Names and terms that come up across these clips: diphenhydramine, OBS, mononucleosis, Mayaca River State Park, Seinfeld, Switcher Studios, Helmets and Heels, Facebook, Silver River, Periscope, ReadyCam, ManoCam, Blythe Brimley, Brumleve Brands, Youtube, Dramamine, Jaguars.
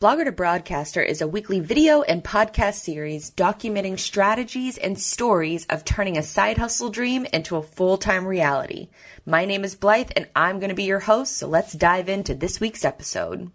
Blogger to Broadcaster is a weekly video and podcast series documenting strategies and stories of turning a side hustle dream into a full-time reality. My name is Blythe and I'm going to be your host, so let's dive into this week's episode.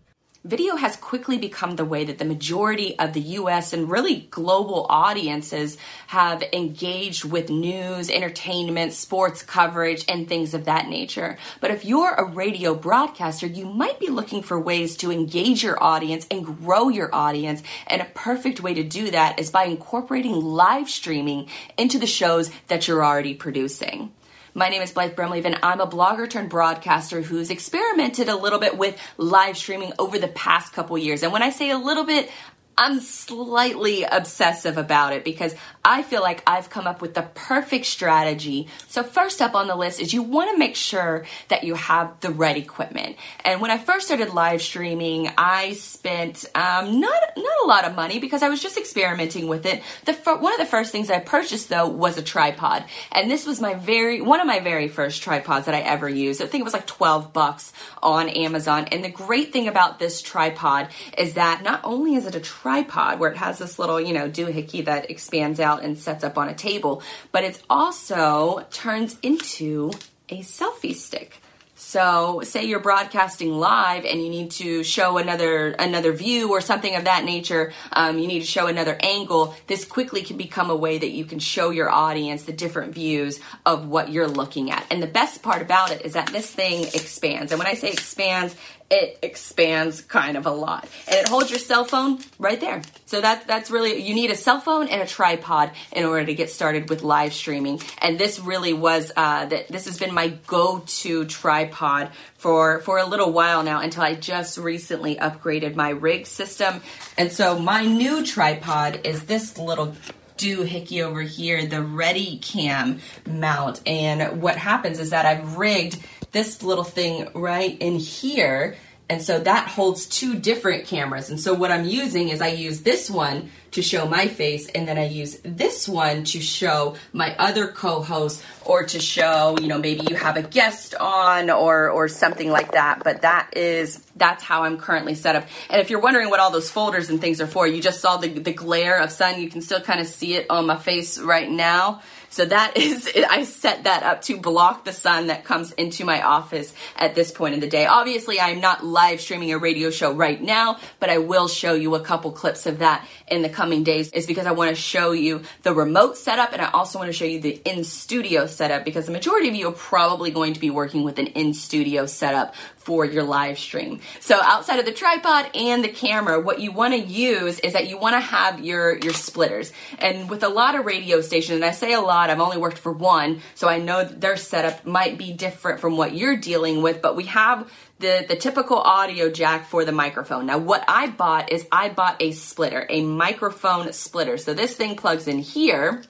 Video has quickly become the way that the majority of the US and really global audiences have engaged with news, entertainment, sports coverage, and things of that nature. But if you're a radio broadcaster, you might be looking for ways to engage your audience and grow your audience. And a perfect way to do that is by incorporating live streaming into the shows that you're already producing. My name is Blythe Brimley, and I'm a blogger turned broadcaster who's experimented a little bit with live streaming over the past couple years. And when I say a little bit, I'm slightly obsessive about it because I feel like I've come up with the perfect strategy. So first up on the list is you want to make sure that you have the right equipment. And when I first started live streaming, I spent not a lot of money because I was just experimenting with it. One of the first things I purchased though was a tripod, and this was one of my very first tripods that I ever used. I think it was like $12 on Amazon. And the great thing about this tripod is that not only is it a tripod where it has this little, doohickey that expands out and sets up on a table, but it also turns into a selfie stick. So say you're broadcasting live and you need to show another view or something of that nature, you need to show another angle, this quickly can become a way that you can show your audience the different views of what you're looking at. And the best part about it is that this thing expands. And when I say expands, it expands kind of a lot. And it holds your cell phone right there. So that's really, you need a cell phone and a tripod in order to get started with live streaming. And this really was, this has been my go-to tripod for a little while now until I just recently upgraded my rig system. And so my new tripod is this little doohickey over here, the ReadyCam mount. And what happens is that I've rigged this little thing right in here. And so that holds two different cameras. And so what I'm using is I use this one to show my face, and then I use this one to show my other co-host or to show, maybe you have a guest on or something like that. But that's how I'm currently set up. And if you're wondering what all those folders and things are for, you just saw the glare of sun. You can still kind of see it on my face right now. So that is, I set that up to block the sun that comes into my office at this point in the day. Obviously, I'm not live streaming a radio show right now, but I will show you a couple clips of that in the coming days, is because I want to show you the remote setup, and I also want to show you the in-studio setup, because the majority of you are probably going to be working with an in-studio setup for your live stream. So outside of the tripod and the camera, what you want to use is that you want to have your splitters. And with a lot of radio stations, and I say a lot, I've only worked for one, so I know that their setup might be different from what you're dealing with, but we have the typical audio jack for the microphone. Now, what I bought is a splitter, a microphone splitter. So this thing plugs in here.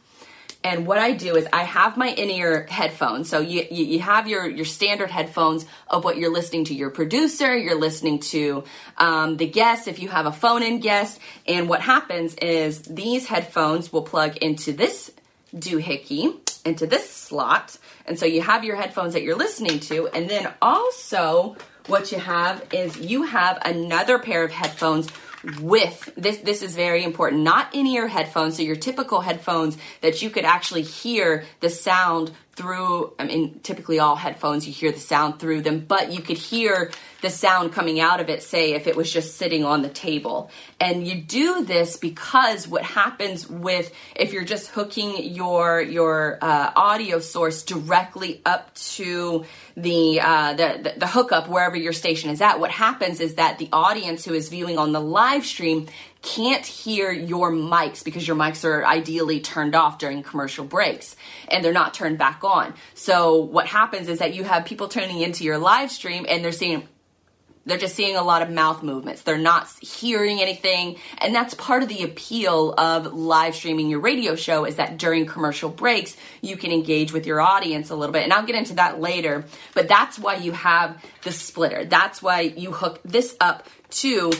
And what I do is I have my in-ear headphones. So you have your standard headphones of what you're listening to your producer, you're listening to the guest, if you have a phone-in guest. And what happens is these headphones will plug into this doohickey, into this slot. And so you have your headphones that you're listening to. And then also what you have is you have another pair of headphones with, this is very important, not in-ear headphones, so your typical headphones that you could actually hear the sound through, typically all headphones, you hear the sound through them, but you could hear the sound coming out of it, say if it was just sitting on the table. And you do this because what happens with, if you're just hooking your audio source directly up to the hookup, wherever your station is at, what happens is that the audience who is viewing on the live stream can't hear your mics, because your mics are ideally turned off during commercial breaks and they're not turned back on. So what happens is that you have people tuning into your live stream and they're just seeing a lot of mouth movements. They're not hearing anything. And that's part of the appeal of live streaming your radio show, is that during commercial breaks, you can engage with your audience a little bit. And I'll get into that later, but that's why you have the splitter. That's why you hook this up to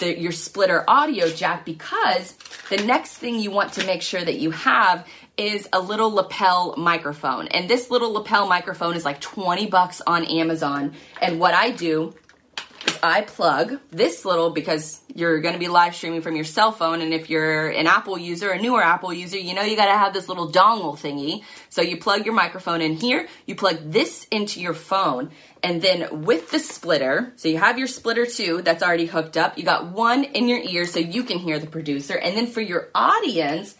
your splitter audio jack, because the next thing you want to make sure that you have is a little lapel microphone. And this little lapel microphone is like $20 on Amazon. And what I do I plug this little, because you're going to be live streaming from your cell phone, and if you're an Apple user, a newer Apple user, you know you got to have this little dongle thingy. So you plug your microphone in here, you plug this into your phone, and then with the splitter, so you have your splitter 2 that's already hooked up, you got one in your ear so you can hear the producer, and then for your audience,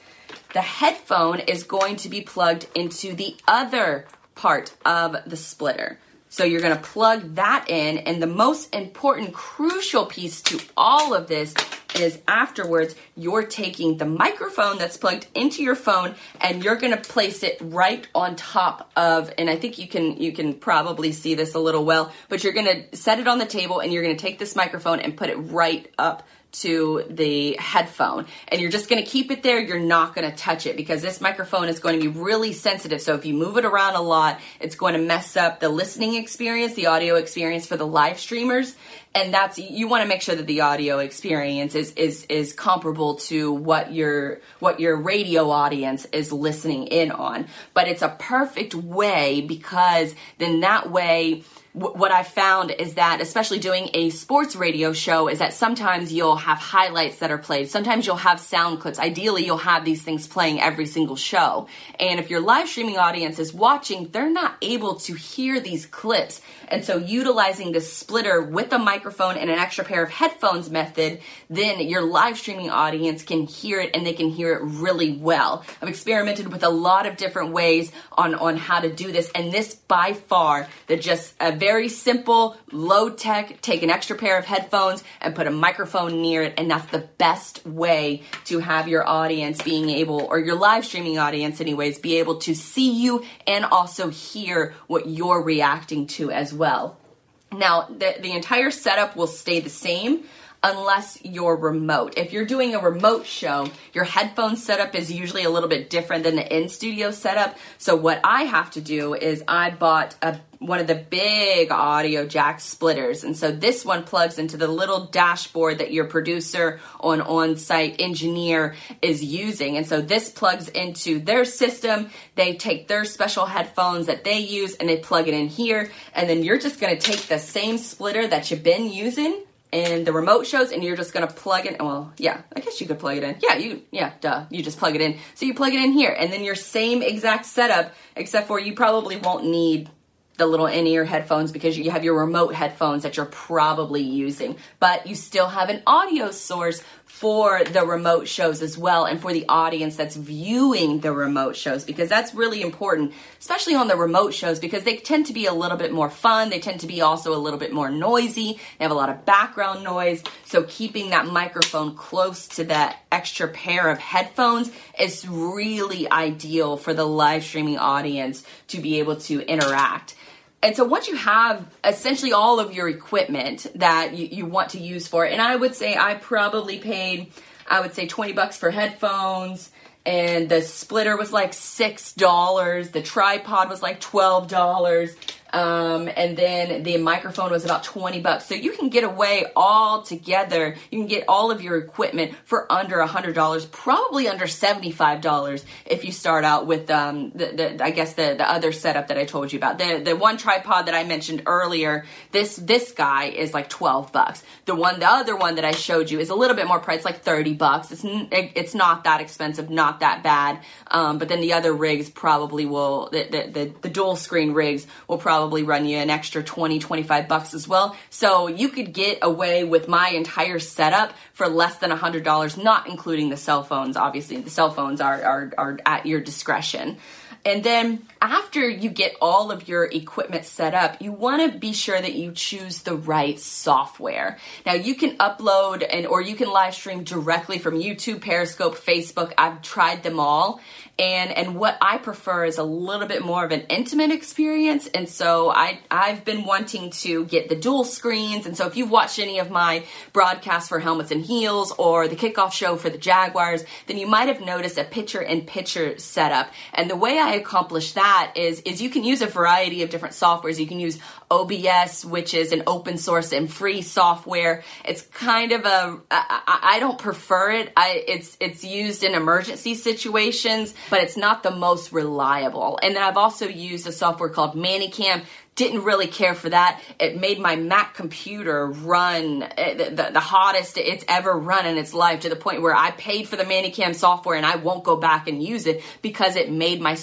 the headphone is going to be plugged into the other part of the splitter. So you're going to plug that in, and the most important, crucial piece to all of this is afterwards, you're taking the microphone that's plugged into your phone and you're going to place it right on top of, and I think you can probably see this a little well, but you're going to set it on the table and you're going to take this microphone and put it right up to the headphone, and you're just going to keep it there. You're not going to touch it because this microphone is going to be really sensitive. So if you move it around a lot, it's going to mess up the listening experience, the audio experience for the live streamers. And that's, you want to make sure that the audio experience is comparable to what your radio audience is listening in on. But it's a perfect way, because then that way, what I found is that, especially doing a sports radio show, is that sometimes you'll have highlights that are played. Sometimes you'll have sound clips. Ideally, you'll have these things playing every single show. And if your live streaming audience is watching, they're not able to hear these clips. And so utilizing this splitter with a microphone and an extra pair of headphones method, then your live streaming audience can hear it, and they can hear it really well. I've experimented with a lot of different ways on how to do this. And this by far, very simple, low tech, take an extra pair of headphones and put a microphone near it. And that's the best way to have your audience being able, or your live streaming audience anyways, be able to see you and also hear what you're reacting to as well. Now, the entire setup will stay the same unless you're remote. If you're doing a remote show, your headphone setup is usually a little bit different than the in-studio setup. So what I have to do is I bought one of the big audio jack splitters. And so this one plugs into the little dashboard that your producer or an on-site engineer is using. And so this plugs into their system. They take their special headphones that they use and they plug it in here. And then you're just going to take the same splitter that you've been using in the remote shows, and you're just going to plug it. Well, yeah, I guess you could plug it in. You just plug it in. So you plug it in here, and then your same exact setup, except for you probably won't need the little in-ear headphones because you have your remote headphones that you're probably using, but you still have an audio source for the remote shows as well, and for the audience that's viewing the remote shows, because that's really important, especially on the remote shows, because they tend to be a little bit more fun. They tend to be also a little bit more noisy. They have a lot of background noise. So keeping that microphone close to that extra pair of headphones is really ideal for the live streaming audience to be able to interact. And so once you have essentially all of your equipment that you want to use for it, and I would say I probably paid, $20 for headphones, and the splitter was like $6. The tripod was like $12. And then the microphone was about $20. So you can get away all together. You can get all of your equipment for under $100, probably under $75 if you start out with, the other setup that I told you about. The one tripod that I mentioned earlier, this guy is like $12. The other one that I showed you is a little bit more priced, like $30. It's not that expensive, not that bad. But then the other rigs probably will, the dual screen rigs will probably run you an extra $20-$25 as well. So you could get away with my entire setup for less than $100, not including the cell phones. Obviously, the cell phones are at your discretion. And then after you get all of your equipment set up, you want to be sure that you choose the right software. Now, you can upload or you can live stream directly from YouTube, Periscope, Facebook. I've tried them all. And what I prefer is a little bit more of an intimate experience. And so I've been wanting to get the dual screens. And so if you've watched any of my broadcasts for Helmets and Heels or the kickoff show for the Jaguars, then you might have noticed a picture-in-picture setup. And the way I accomplish that is you can use a variety of different softwares. You can use OBS, which is an open source and free software. It's kind of a, I don't prefer it. It's used in emergency situations, but it's not the most reliable. And I've also used a software called ManoCam. Didn't really care for that. It made my Mac computer run the hottest it's ever run in its life, to the point where I paid for the ManoCam software and I won't go back and use it, because it made my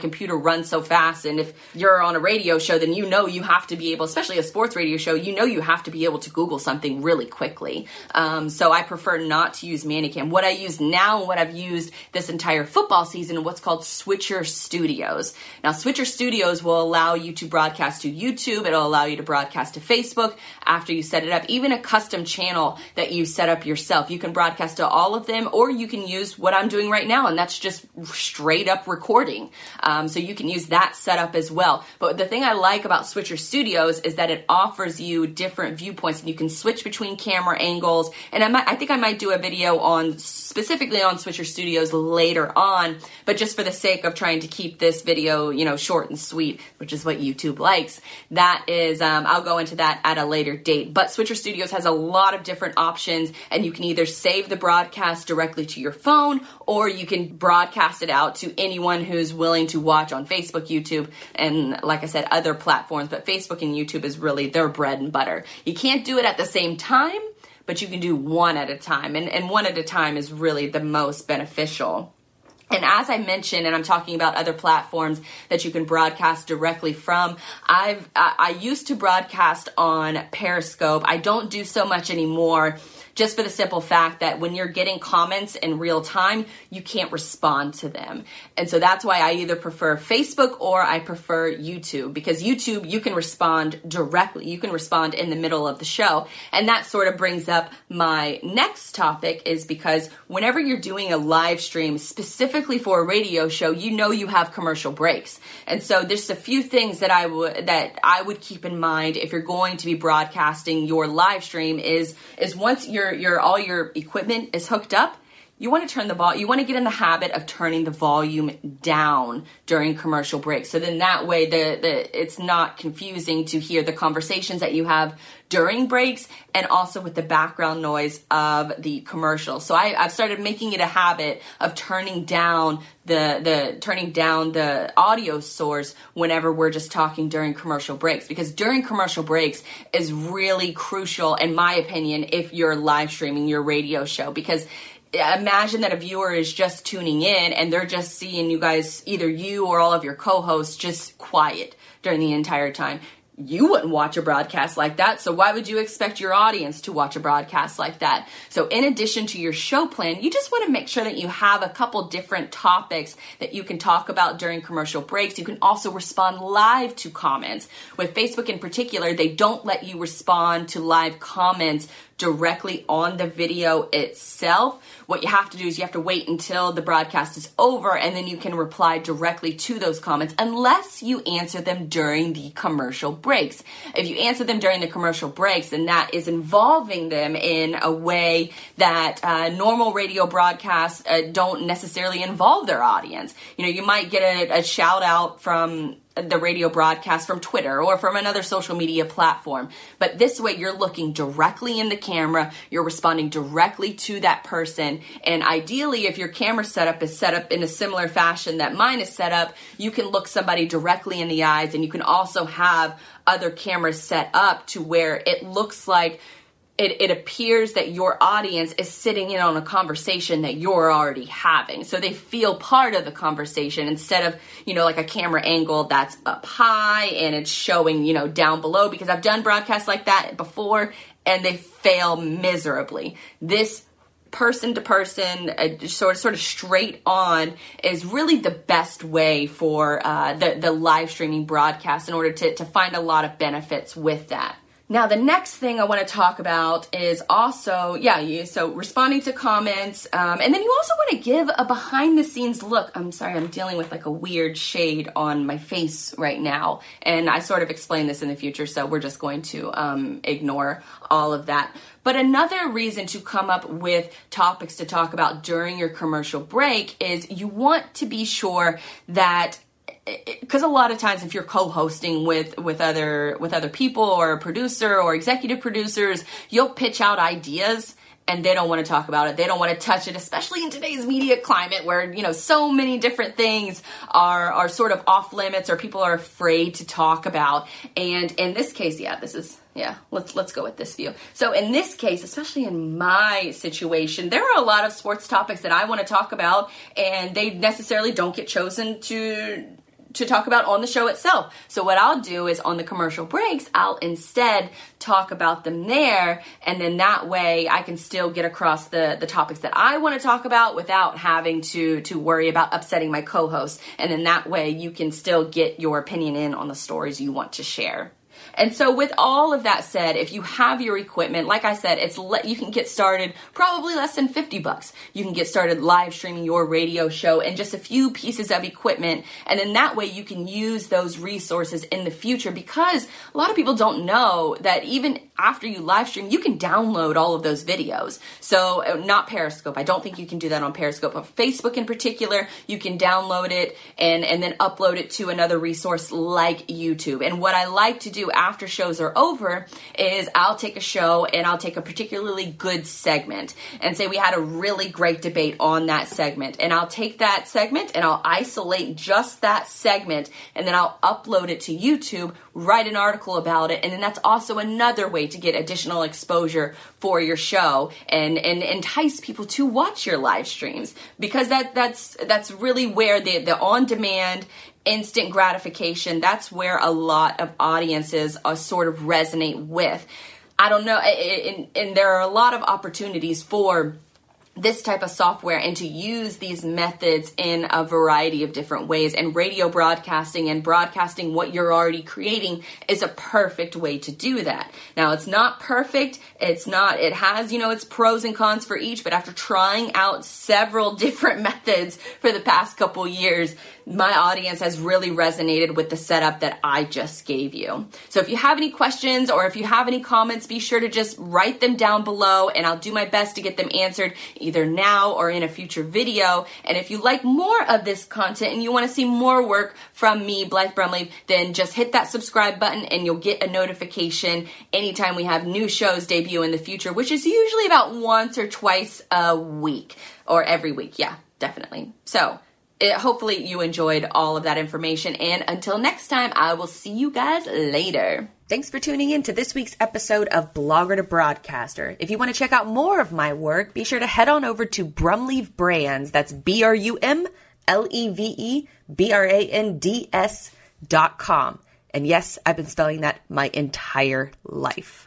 computer run so fast. And if you're on a radio show, then you know you have to be able, especially a sports radio show, you know you have to be able to Google something really quickly. So I prefer not to use ManoCam. What I use now and what I've used this entire football season, what's called Switcher Studios. Now, Switcher Studios will allow you to broadcast to YouTube. It'll allow you to broadcast to Facebook after you set it up. Even a custom channel that you set up yourself, you can broadcast to all of them, or you can use what I'm doing right now, and that's just straight up recording. So you can use that setup as well. But the thing I like about Switcher Studios is that it offers you different viewpoints, and you can switch between camera angles. And I think I might do a video on specifically on Switcher Studios later on, but just for the sake of trying to keep this video, you know, short and sweet, which is what YouTube likes. That is, I'll go into that at a later date. But Switcher Studios has a lot of different options, and you can either save the broadcast directly to your phone, or you can broadcast it out to anyone who's willing to watch on Facebook, YouTube, and like I said, other platforms. But Facebook and YouTube is really their bread and butter. You can't do it at the same time, but you can do one at a time. And one at a time is really the most beneficial. And as I mentioned, and I'm talking about other platforms that you can broadcast directly from, I used to broadcast on Periscope. I don't do so much anymore, just for the simple fact that when you're getting comments in real time, you can't respond to them. And so that's why I either prefer Facebook or I prefer YouTube, because YouTube, you can respond directly. You can respond in the middle of the show. And that sort of brings up my next topic, is because whenever you're doing a live stream, specifically for a radio show, you know you have commercial breaks. And so there's a few things that I would keep in mind if you're going to be broadcasting your live stream is once you're all your equipment is hooked up, you want to get in the habit of turning the volume down during commercial breaks. So then that way it's not confusing to hear the conversations that you have during breaks, and also with the background noise of the commercial. So I've started making it a habit of turning down the audio source whenever we're just talking during commercial breaks, because during commercial breaks is really crucial, in my opinion, if you're live streaming your radio show. Because imagine that a viewer is just tuning in and they're just seeing you guys, either you or all of your co-hosts, just quiet during the entire time. You wouldn't watch a broadcast like that, so why would you expect your audience to watch a broadcast like that? So in addition to your show plan, you just want to make sure that you have a couple different topics that you can talk about during commercial breaks. You can also respond live to comments. With Facebook in particular, they don't let you respond to live comments directly on the video itself. What you have to do is you have to wait until the broadcast is over, and then you can reply directly to those comments, unless you answer them during the commercial breaks. If you answer them during the commercial breaks, then that is involving them in a way that normal radio broadcasts don't necessarily involve their audience. You know, you might get a shout out from the radio broadcast from Twitter or from another social media platform. But this way, you're looking directly in the camera, you're responding directly to that person. And ideally, if your camera setup is set up in a similar fashion that mine is set up, you can look somebody directly in the eyes, and you can also have other cameras set up to where it looks like it appears that your audience is sitting in on a conversation that you're already having. So they feel part of the conversation, instead of, you know, like a camera angle that's up high and it's showing, you know, down below, because I've done broadcasts like that before and they fail miserably. This person to person, sort of straight on, is really the best way for the live streaming broadcast in order to find a lot of benefits with that. Now, the next thing I want to talk about is also, responding to comments. And then you also want to give a behind the scenes look. I'm sorry, I'm dealing with like a weird shade on my face right now, and I sort of explain this in the future, so we're just going to ignore all of that. But another reason to come up with topics to talk about during your commercial break is you want to be sure that because a lot of times if you're co-hosting with other people or a producer or executive producers, you'll pitch out ideas and they don't want to talk about it. They don't want to touch it, especially in today's media climate where, you know, so many different things are sort of off limits or people are afraid to talk about. And in this case, let's go with this view. So in this case, especially in my situation, there are a lot of sports topics that I want to talk about and they necessarily don't get chosen to talk about on the show itself. So what I'll do is on the commercial breaks, I'll instead talk about them there. And then that way I can still get across the topics that I want to talk about without having to worry about upsetting my co-host. And then that way you can still get your opinion in on the stories you want to share. And so with all of that said, if you have your equipment, like I said, you can get started probably less than $50. You can get started live streaming your radio show and just a few pieces of equipment. And then that way you can use those resources in the future, because a lot of people don't know that even after you live stream, you can download all of those videos. So not Periscope. I don't think you can do that on Periscope, but Facebook in particular, you can download it and then upload it to another resource like YouTube. And what I like to do after shows are over is I'll take a show and I'll take a particularly good segment and say we had a really great debate on that segment, and I'll take that segment and I'll isolate just that segment and then I'll upload it to YouTube, write an article about it, and then that's also another way to get additional exposure for your show and entice people to watch your live streams, because that's really where the on-demand instant gratification, that's where a lot of audiences are sort of resonate with. I don't know, and there are a lot of opportunities for this type of software and to use these methods in a variety of different ways. And radio broadcasting and broadcasting what you're already creating is a perfect way to do that. Now, it's not perfect. It has, you know, its pros and cons for each, but after trying out several different methods for the past couple years, my audience has really resonated with the setup that I just gave you. So if you have any questions or if you have any comments, be sure to just write them down below and I'll do my best to get them answered either now or in a future video. And if you like more of this content and you want to see more work from me, Blythe Brimley, then just hit that subscribe button and you'll get a notification anytime we have new shows debut in the future, which is usually about once or twice a week or every week. Yeah, definitely. So hopefully you enjoyed all of that information. And until next time, I will see you guys later. Thanks for tuning in to this week's episode of Blogger to Broadcaster. If you want to check out more of my work, be sure to head on over to Brumleve Brands. That's BRUMLEVEBRANDS.com. And yes, I've been spelling that my entire life.